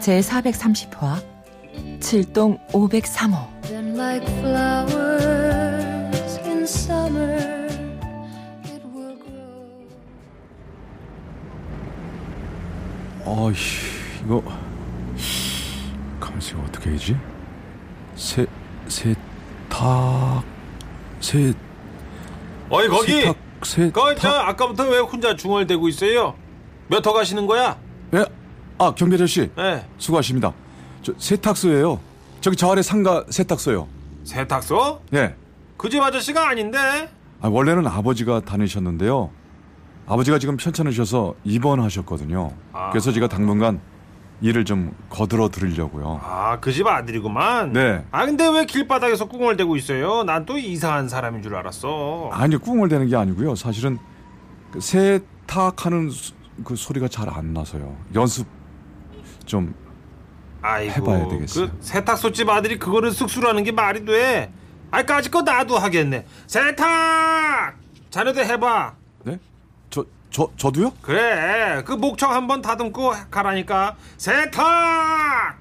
제430화 7동 503호. 이거 감색 어떻게 해야지? 세탁 어이 거기! 아까부터 왜 혼자 중얼대고 있어요? 몇 호 가시는 거야? 예? 아 경비아저씨 네. 수고하십니다. 저 세탁소예요. 저기 저 아래 상가 세탁소요. 세탁소? 예. 그 집 아저씨가 아닌데? 원래는 아버지가 다니셨는데요, 아버지가 지금 편찮으셔서 입원하셨거든요. 그래서 제가 당분간 일을 좀 거들어 드리려고요. 그 집 아들이구만. 네. 근데 왜 길바닥에서 꿍얼대고 있어요? 난 또 이상한 사람인 줄 알았어. 아니 꿍얼대는 게 아니고요, 사실은 세탁하는 그 소리가 잘 안 나서요. 연습 좀 해봐야 되겠어요. 그 세탁소집 아들이 그거를 쑥스러워하는 게 말이 돼? 까짓거 나도 하겠네. 세탁! 자네도 해봐. 네? 저도요? 그래, 그 목청 한번 다듬고 가라니까. 세탁!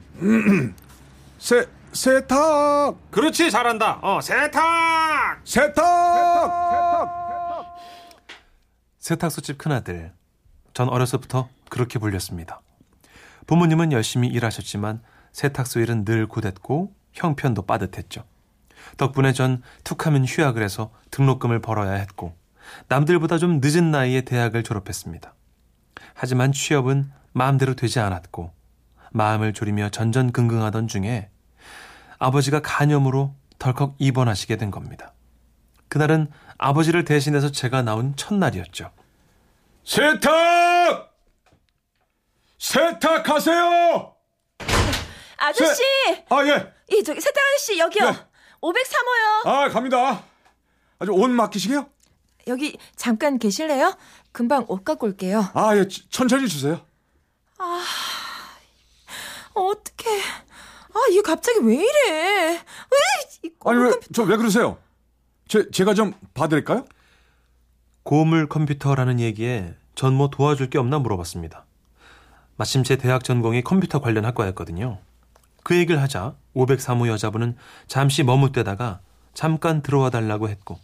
세탁! 그렇지, 잘한다. 세탁! 세탁! 세탁소집 큰아들, 전 어려서부터 그렇게 불렸습니다. 부모님은 열심히 일하셨지만 세탁소 일은 늘 고됐고 형편도 빠듯했죠. 덕분에 전 툭하면 휴학을 해서 등록금을 벌어야 했고 남들보다 좀 늦은 나이에 대학을 졸업했습니다. 하지만 취업은 마음대로 되지 않았고 마음을 졸이며 전전긍긍하던 중에 아버지가 간염으로 덜컥 입원하시게 된 겁니다. 그날은 아버지를 대신해서 제가 나온 첫날이었죠. 세탁! 세탁하세요! 아저씨! 예! 저기 세탁 아저씨 여기요. 네. 503호요. 갑니다. 아주 옷 맡기시게요? 여기 잠깐 계실래요? 금방 옷 갖고 올게요. 예, 천천히 주세요. 어떡해. 이게 갑자기 왜 이래? 왜 그러세요? 제가 좀 봐드릴까요? 고물 컴퓨터라는 얘기에 전 뭐 도와줄 게 없나 물어봤습니다. 마침 제 대학 전공이 컴퓨터 관련 학과였거든요. 그 얘기를 하자 503호 여자분은 잠시 머뭇대다가 잠깐 들어와 달라고 했고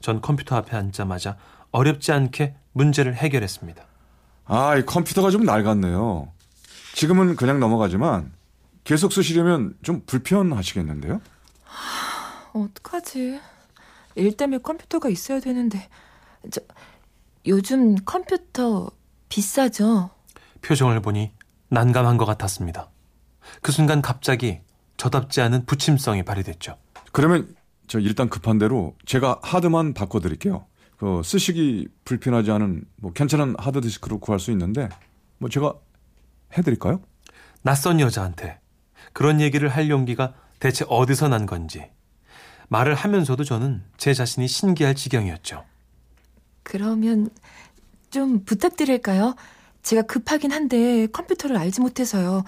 전 컴퓨터 앞에 앉자마자 어렵지 않게 문제를 해결했습니다. 이 컴퓨터가 좀 낡았네요. 지금은 그냥 넘어가지만 계속 쓰시려면 좀 불편하시겠는데요? 어떡하지? 일 때문에 컴퓨터가 있어야 되는데. 요즘 컴퓨터 비싸죠? 표정을 보니 난감한 것 같았습니다. 그 순간 갑자기 저답지 않은 부침성이 발휘됐죠. 그러면 일단 급한 대로 제가 하드만 바꿔드릴게요. 쓰시기 불편하지 않은 괜찮은 하드디스크로 구할 수 있는데 제가 해드릴까요? 낯선 여자한테 그런 얘기를 할 용기가 대체 어디서 난 건지 말을 하면서도 저는 제 자신이 신기할 지경이었죠. 그러면 좀 부탁드릴까요? 제가 급하긴 한데 컴퓨터를 알지 못해서요.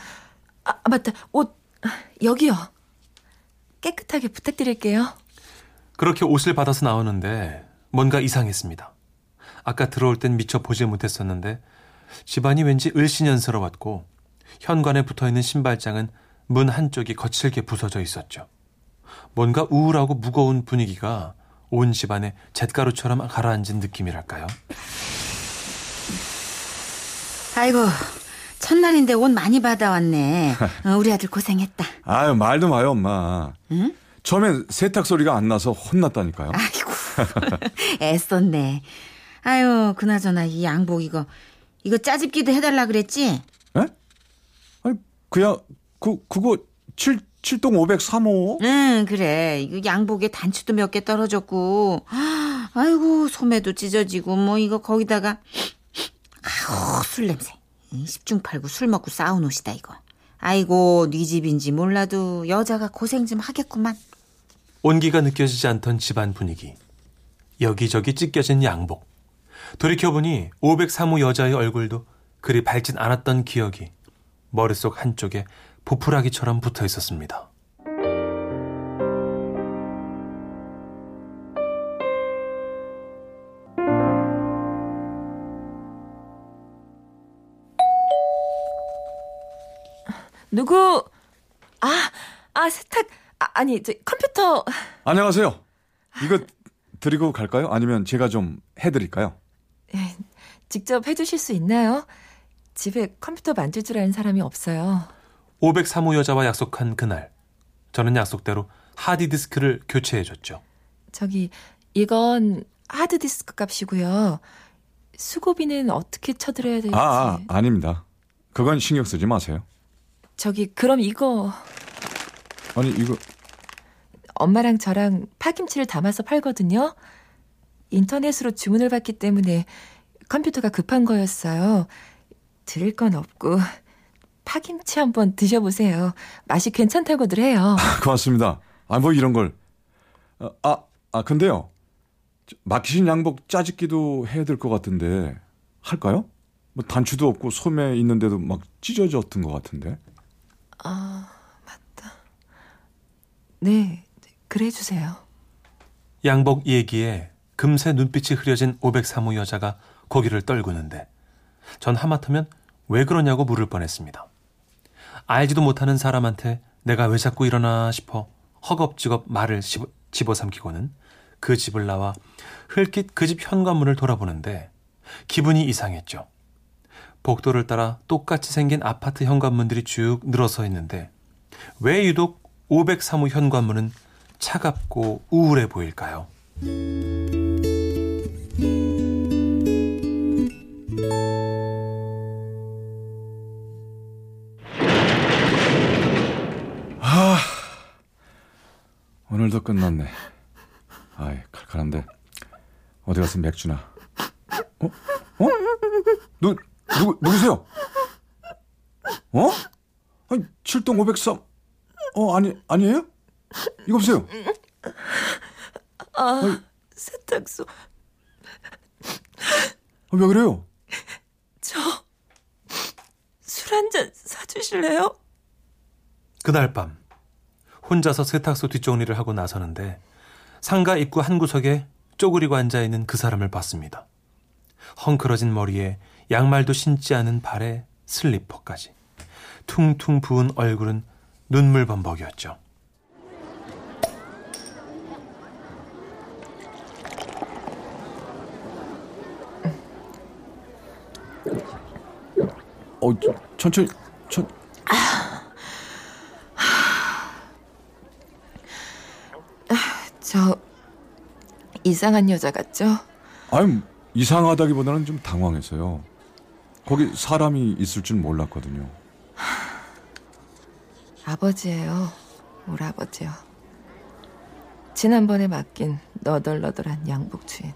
맞다, 옷 여기요. 깨끗하게 부탁드릴게요. 그렇게 옷을 받아서 나오는데 뭔가 이상했습니다. 아까 들어올 땐 미처 보지 못했었는데 집안이 왠지 을신연스러웠고 현관에 붙어있는 신발장은 문 한쪽이 거칠게 부서져 있었죠. 뭔가 우울하고 무거운 분위기가 온 집안에 잿가루처럼 가라앉은 느낌이랄까요? 아이고, 첫날인데 옷 많이 받아왔네. 우리 아들 고생했다. 말도 마요, 엄마. 응? 처음엔 세탁 소리가 안 나서 혼났다니까요. 아이고, 애썼네. 그나저나 이 양복 이거 짜집기도 해달라 그랬지? 예? 그거 7동 503호? 응, 그래. 이거 양복에 단추도 몇 개 떨어졌고, 소매도 찢어지고, 이거 거기다가 술 냄새. 10중 8구 술 먹고 싸운 옷이다 이거. 아이고 네 집인지 몰라도 여자가 고생 좀 하겠구만. 온기가 느껴지지 않던 집안 분위기. 여기저기 찢겨진 양복. 돌이켜보니 503호 여자의 얼굴도 그리 밝진 않았던 기억이 머릿속 한쪽에 보풀하기처럼 붙어 있었습니다. 누구? 세탁. 아니, 저 컴퓨터. 안녕하세요. 이거 드리고 갈까요? 아니면 제가 좀 해드릴까요? 예, 직접 해주실 수 있나요? 집에 컴퓨터 만질 줄 아는 사람이 없어요. 503호 여자와 약속한 그날, 저는 약속대로 하드디스크를 교체해줬죠. 저기, 이건 하드디스크 값이고요. 수고비는 어떻게 쳐드려야 될지. 아닙니다. 그건 신경 쓰지 마세요. 저기, 그럼 이거. 아니, 이거. 엄마랑 저랑 파김치를 담아서 팔거든요. 인터넷으로 주문을 받기 때문에 컴퓨터가 급한 거였어요. 드릴 건 없고 파김치 한번 드셔보세요. 맛이 괜찮다고들 해요. 고맙습니다. 뭐 이런 걸. 근데요. 막히신 양복 짜집기도 해야 될 것 같은데 할까요? 뭐 단추도 없고 소매 있는데도 막 찢어졌던 것 같은데. 맞다. 네, 그래 주세요. 양복 얘기에 금세 눈빛이 흐려진 503호 여자가 고개를 떨구는데 전 하마터면 왜 그러냐고 물을 뻔했습니다. 알지도 못하는 사람한테 내가 왜 자꾸 이러나 싶어 허겁지겁 말을 집어삼키고는 그 집을 나와 흘낏 그 집 현관문을 돌아보는데 기분이 이상했죠. 복도를 따라 똑같이 생긴 아파트 현관문들이 쭉 늘어서 있는데 왜 유독 503호 현관문은 차갑고 우울해 보일까요? 오늘도 끝났네. 칼칼한데 어디 가서 맥주나. 누구세요? 아니 7동 503. 아니에요? 이거 보세요. 세탁소. 왜 그래요? 저 술 한 잔 사주실래요? 그날 밤 혼자서 세탁소 뒷정리를 하고 나서는데 상가 입구 한 구석에 쪼그리고 앉아있는 그 사람을 봤습니다. 헝클어진 머리에 양말도 신지 않은 발에 슬리퍼까지. 퉁퉁 부은 얼굴은 눈물 범벅이었죠. 천천히. 저 이상한 여자 같죠? 아니, 이상하다기보다는 좀 당황해서요. 거기 사람이 있을 줄 몰랐거든요. 아버지예요. 우리 아버지요. 지난번에 맡긴 너덜너덜한 양복 주인.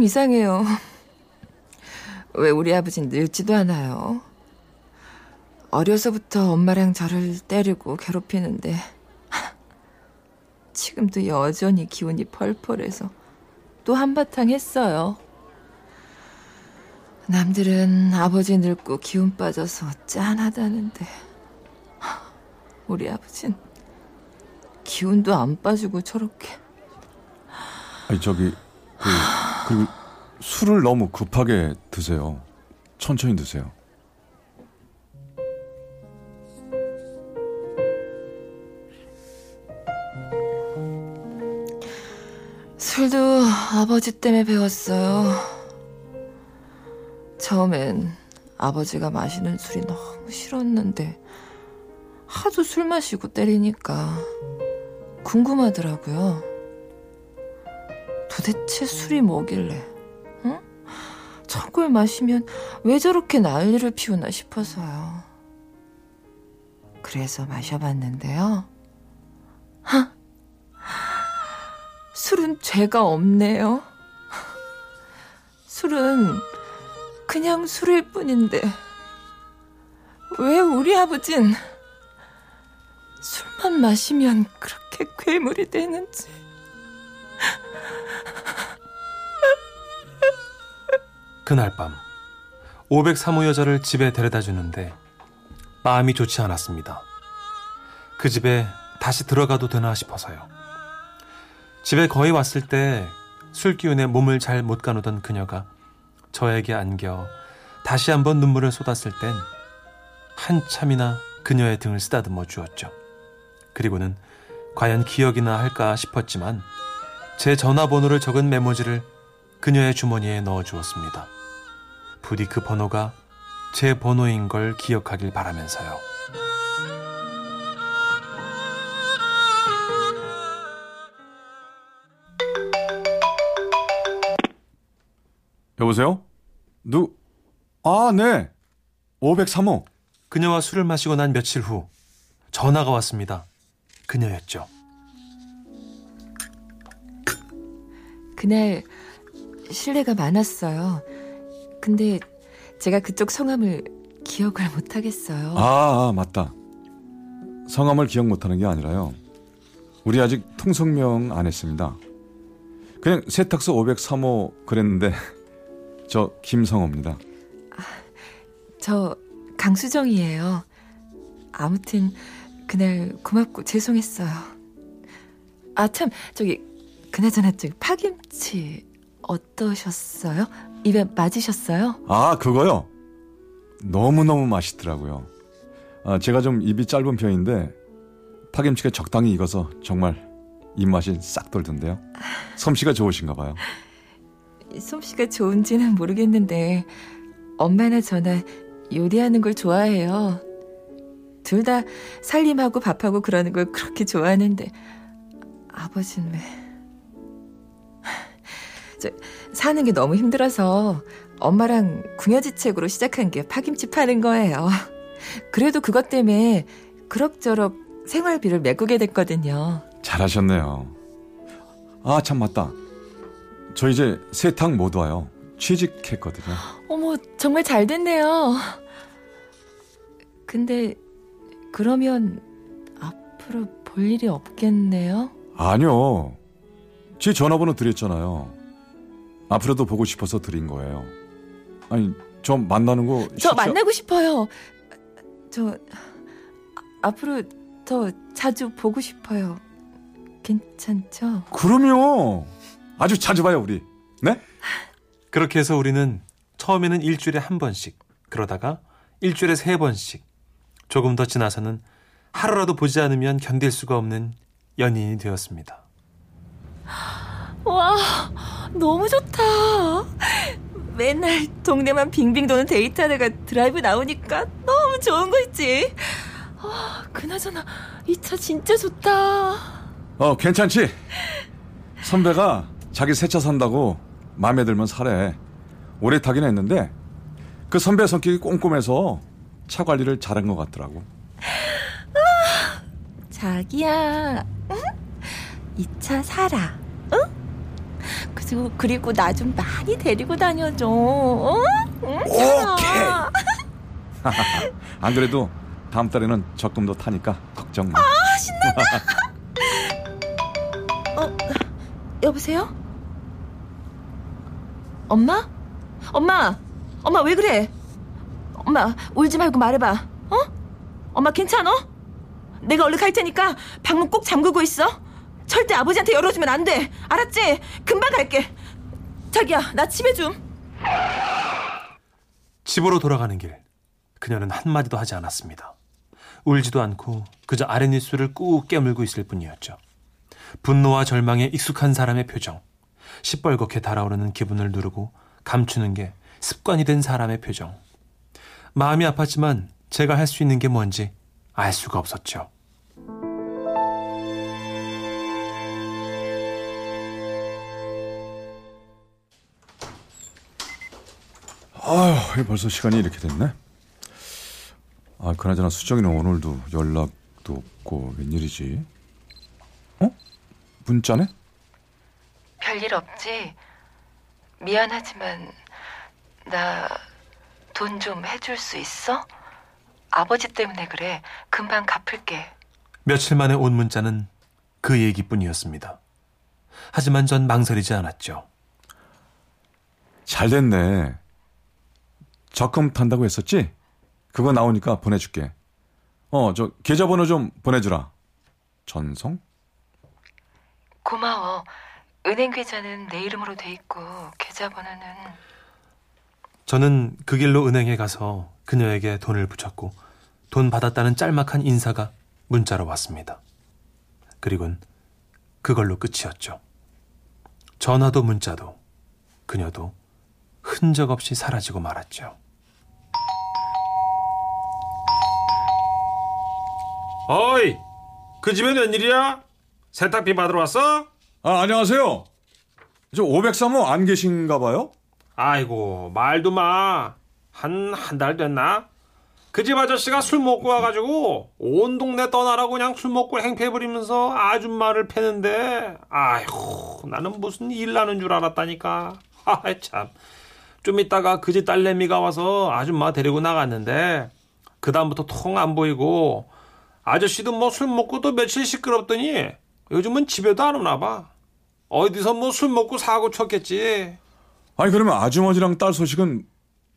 이상해요. 왜 우리 아버지는 늙지도 않아요. 어려서부터 엄마랑 저를 때리고 괴롭히는데 지금도 여전히 기운이 펄펄해서 또 한바탕 했어요. 남들은 아버지 늙고 기운 빠져서 짠하다는데 우리 아버진 기운도 안 빠지고 저렇게. 그리고 술을 너무 급하게 드세요. 천천히 드세요. 술도 아버지 때문에 배웠어요. 처음엔 아버지가 마시는 술이 너무 싫었는데 하도 술 마시고 때리니까 궁금하더라고요. 도대체 술이 뭐길래, 응? 저걸 마시면 왜 저렇게 난리를 피우나 싶어서요. 그래서 마셔봤는데요. 술은 죄가 없네요. 술은 그냥 술일 뿐인데 왜 우리 아버진 술만 마시면 그렇게 괴물이 되는지. 그날 밤 503호 여자를 집에 데려다 주는데 마음이 좋지 않았습니다. 그 집에 다시 들어가도 되나 싶어서요. 집에 거의 왔을 때 술 기운에 몸을 잘 못 가누던 그녀가 저에게 안겨 다시 한번 눈물을 쏟았을 땐 한참이나 그녀의 등을 쓰다듬어 주었죠. 그리고는 과연 기억이나 할까 싶었지만 제 전화번호를 적은 메모지를 그녀의 주머니에 넣어주었습니다. 부디 그 번호가 제 번호인 걸 기억하길 바라면서요. 여보세요? 네. 503호. 그녀와 술을 마시고 난 며칠 후 전화가 왔습니다. 그녀였죠. 그날 실례가 많았어요. 근데 제가 그쪽 성함을 기억을 못하겠어요. 맞다. 성함을 기억 못하는 게 아니라요. 우리 아직 통성명 안 했습니다. 그냥 세탁소 503호 그랬는데 저 김성호입니다. 저 강수정이에요. 아무튼 그날 고맙고 죄송했어요. 참 저기 그나저나 파김치 어떠셨어요? 입에 맞으셨어요? 그거요? 너무너무 맛있더라고요. 제가 좀 입이 짧은 편인데 파김치가 적당히 익어서 정말 입맛이 싹 돌던데요. 솜씨가 좋으신가 봐요. 솜씨가 좋은지는 모르겠는데 엄마나 저나 요리하는 걸 좋아해요. 둘 다 살림하고 밥하고 그러는 걸 그렇게 좋아하는데 아버지는 왜... 사는 게 너무 힘들어서 엄마랑 궁여지책으로 시작한 게 파김치 파는 거예요. 그래도 그것 때문에 그럭저럭 생활비를 메꾸게 됐거든요. 잘하셨네요. 참 맞다. 저 이제 세탁 못 와요. 취직했거든요. 어머, 정말 잘 됐네요. 근데 그러면 앞으로 볼 일이 없겠네요? 아니요. 제 전화번호 드렸잖아요. 앞으로도 보고 싶어서 드린 거예요. 저 만나는 거 저 만나고 싶어요. 저 앞으로 더 자주 보고 싶어요. 괜찮죠? 그럼요. 아주 자주 봐요, 우리. 네? 그렇게 해서 우리는 처음에는 일주일에 한 번씩, 그러다가 일주일에 세 번씩, 조금 더 지나서는 하루라도 보지 않으면 견딜 수가 없는 연인이 되었습니다. 와, 너무 좋다. 맨날 동네만 빙빙 도는 데이트하다가 드라이브 나오니까 너무 좋은 거 있지. 그나저나 이 차 진짜 좋다. 괜찮지? 선배가 자기 새 차 산다고 마음에 들면 사래. 오래 타긴 했는데 그 선배 성격이 꼼꼼해서 차 관리를 잘한 것 같더라고. 자기야, 응? 이 차 사라. 응? 그리고 나 좀 많이 데리고 다녀줘. 응? 오케이. 안 그래도 다음 달에는 적금도 타니까 걱정 마. 신난다. 여보세요? 엄마? 엄마 왜 그래? 엄마 울지 말고 말해봐. 엄마 괜찮아? 내가 얼른 갈 테니까 방문 꼭 잠그고 있어. 절대 아버지한테 열어주면 안 돼. 알았지? 금방 갈게. 자기야, 나 집에 좀. 집으로 돌아가는 길 그녀는 한마디도 하지 않았습니다. 울지도 않고 그저 아랫입술을 꾹 깨물고 있을 뿐이었죠. 분노와 절망에 익숙한 사람의 표정, 시뻘겋게 달아오르는 기분을 누르고 감추는 게 습관이 된 사람의 표정. 마음이 아팠지만 제가 할 수 있는 게 뭔지 알 수가 없었죠. 벌써 시간이 이렇게 됐네. 그나저나 수정이는 오늘도 연락도 없고 웬일이지? 문자네? 별일 없지? 미안하지만 나 돈 좀 해줄 수 있어? 아버지 때문에 그래. 금방 갚을게. 며칠 만에 온 문자는 그 얘기뿐이었습니다. 하지만 전 망설이지 않았죠. 잘 됐네. 적금 탄다고 했었지? 그거 나오니까 보내줄게. 저 계좌번호 좀 보내주라. 전송? 고마워. 은행 계좌는 내 이름으로 돼 있고 계좌번호는... 저는 그 길로 은행에 가서 그녀에게 돈을 붙였고 돈 받았다는 짤막한 인사가 문자로 왔습니다. 그리곤 그걸로 끝이었죠. 전화도 문자도 그녀도 흔적 없이 사라지고 말았죠. 어이! 그 집엔 웬일이야? 세탁비 받으러 왔어? 아, 안녕하세요. 저 503호 안 계신가 봐요? 아이고, 말도 마. 한 달 됐나? 그 집 아저씨가 술 먹고 와가지고 온 동네 떠나라고 그냥 술 먹고 행패 부리면서 아줌마를 패는데 아이고, 나는 무슨 일 나는 줄 알았다니까. 아, 참. 좀 있다가 그 집 딸내미가 와서 아줌마 데리고 나갔는데 그다음부터 통 안 보이고 아저씨도 뭐 술 먹고 또 며칠 시끄럽더니 요즘은 집에도 안 오나 봐. 어디서 뭐 술 먹고 사고 쳤겠지. 아니 그러면 아주머니랑 딸 소식은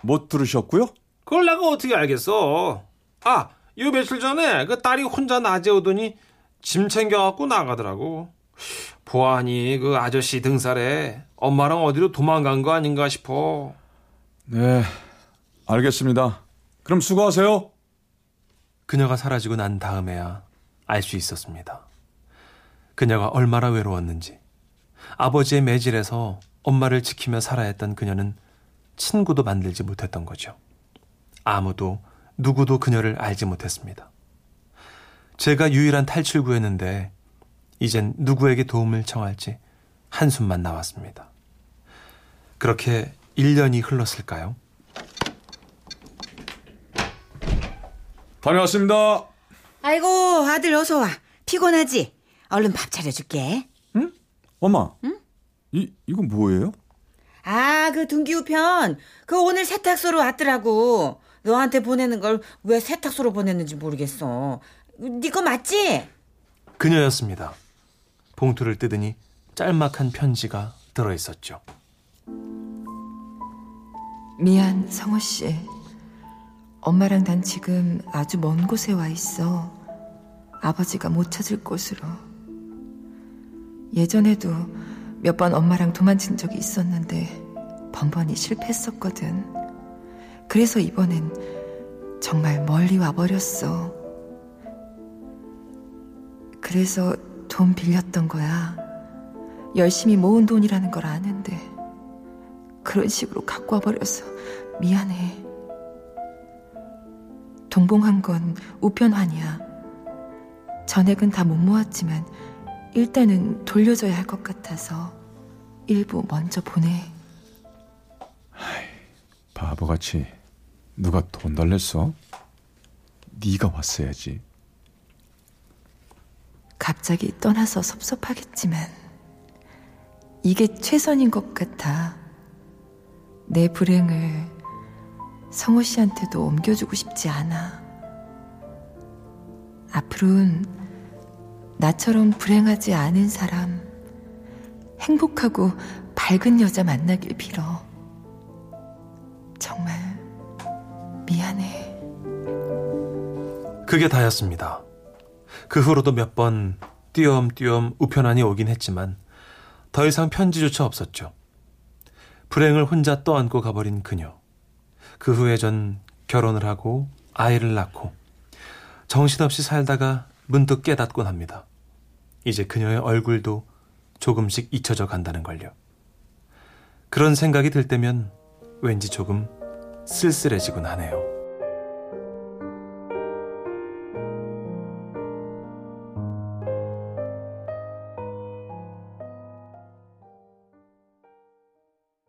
못 들으셨고요? 그걸 내가 어떻게 알겠어. 아, 요 며칠 전에 그 딸이 혼자 낮에 오더니 짐 챙겨갖고 나가더라고. 보아하니 그 아저씨 등살에 엄마랑 어디로 도망간 거 아닌가 싶어. 네, 알겠습니다. 그럼 수고하세요. 그녀가 사라지고 난 다음에야 알 수 있었습니다. 그녀가 얼마나 외로웠는지. 아버지의 매질에서 엄마를 지키며 살아야 했던 그녀는 친구도 만들지 못했던 거죠. 아무도 누구도 그녀를 알지 못했습니다. 제가 유일한 탈출구였는데 이젠 누구에게 도움을 청할지 한숨만 나왔습니다. 그렇게 1년이 흘렀을까요? 다녀왔습니다. 아이고, 아들 어서 와. 피곤하지? 얼른 밥 차려줄게. 응? 엄마. 응? 이건 뭐예요? 아, 그 등기우편. 그 오늘 세탁소로 왔더라고. 너한테 보내는 걸 왜 세탁소로 보냈는지 모르겠어. 네 거 맞지? 그녀였습니다. 봉투를 뜯으니 짤막한 편지가 들어있었죠. 미안, 성호 씨. 엄마랑 난 지금 아주 먼 곳에 와 있어. 아버지가 못 찾을 곳으로. 예전에도 몇 번 엄마랑 도망친 적이 있었는데 번번이 실패했었거든. 그래서 이번엔 정말 멀리 와버렸어. 그래서 돈 빌렸던 거야. 열심히 모은 돈이라는 걸 아는데 그런 식으로 갖고 와버려서 미안해. 동봉한 건 우편환이야. 전액은 다 못 모았지만 일단은 돌려줘야 할 것 같아서 일부 먼저 보내. 하이, 바보같이 누가 돈 달랬어? 네가 왔어야지. 갑자기 떠나서 섭섭하겠지만 이게 최선인 것 같아. 내 불행을 성호 씨한테도 옮겨주고 싶지 않아. 앞으로는 나처럼 불행하지 않은 사람, 행복하고 밝은 여자 만나길 빌어. 정말 미안해. 그게 다였습니다. 그 후로도 몇 번 띄엄띄엄 우편안이 오긴 했지만 더 이상 편지조차 없었죠. 불행을 혼자 떠안고 가버린 그녀. 그 후에 전 결혼을 하고 아이를 낳고 정신없이 살다가 문득 깨닫곤 합니다. 이제 그녀의 얼굴도 조금씩 잊혀져 간다는 걸요. 그런 생각이 들 때면 왠지 조금 쓸쓸해지곤 하네요.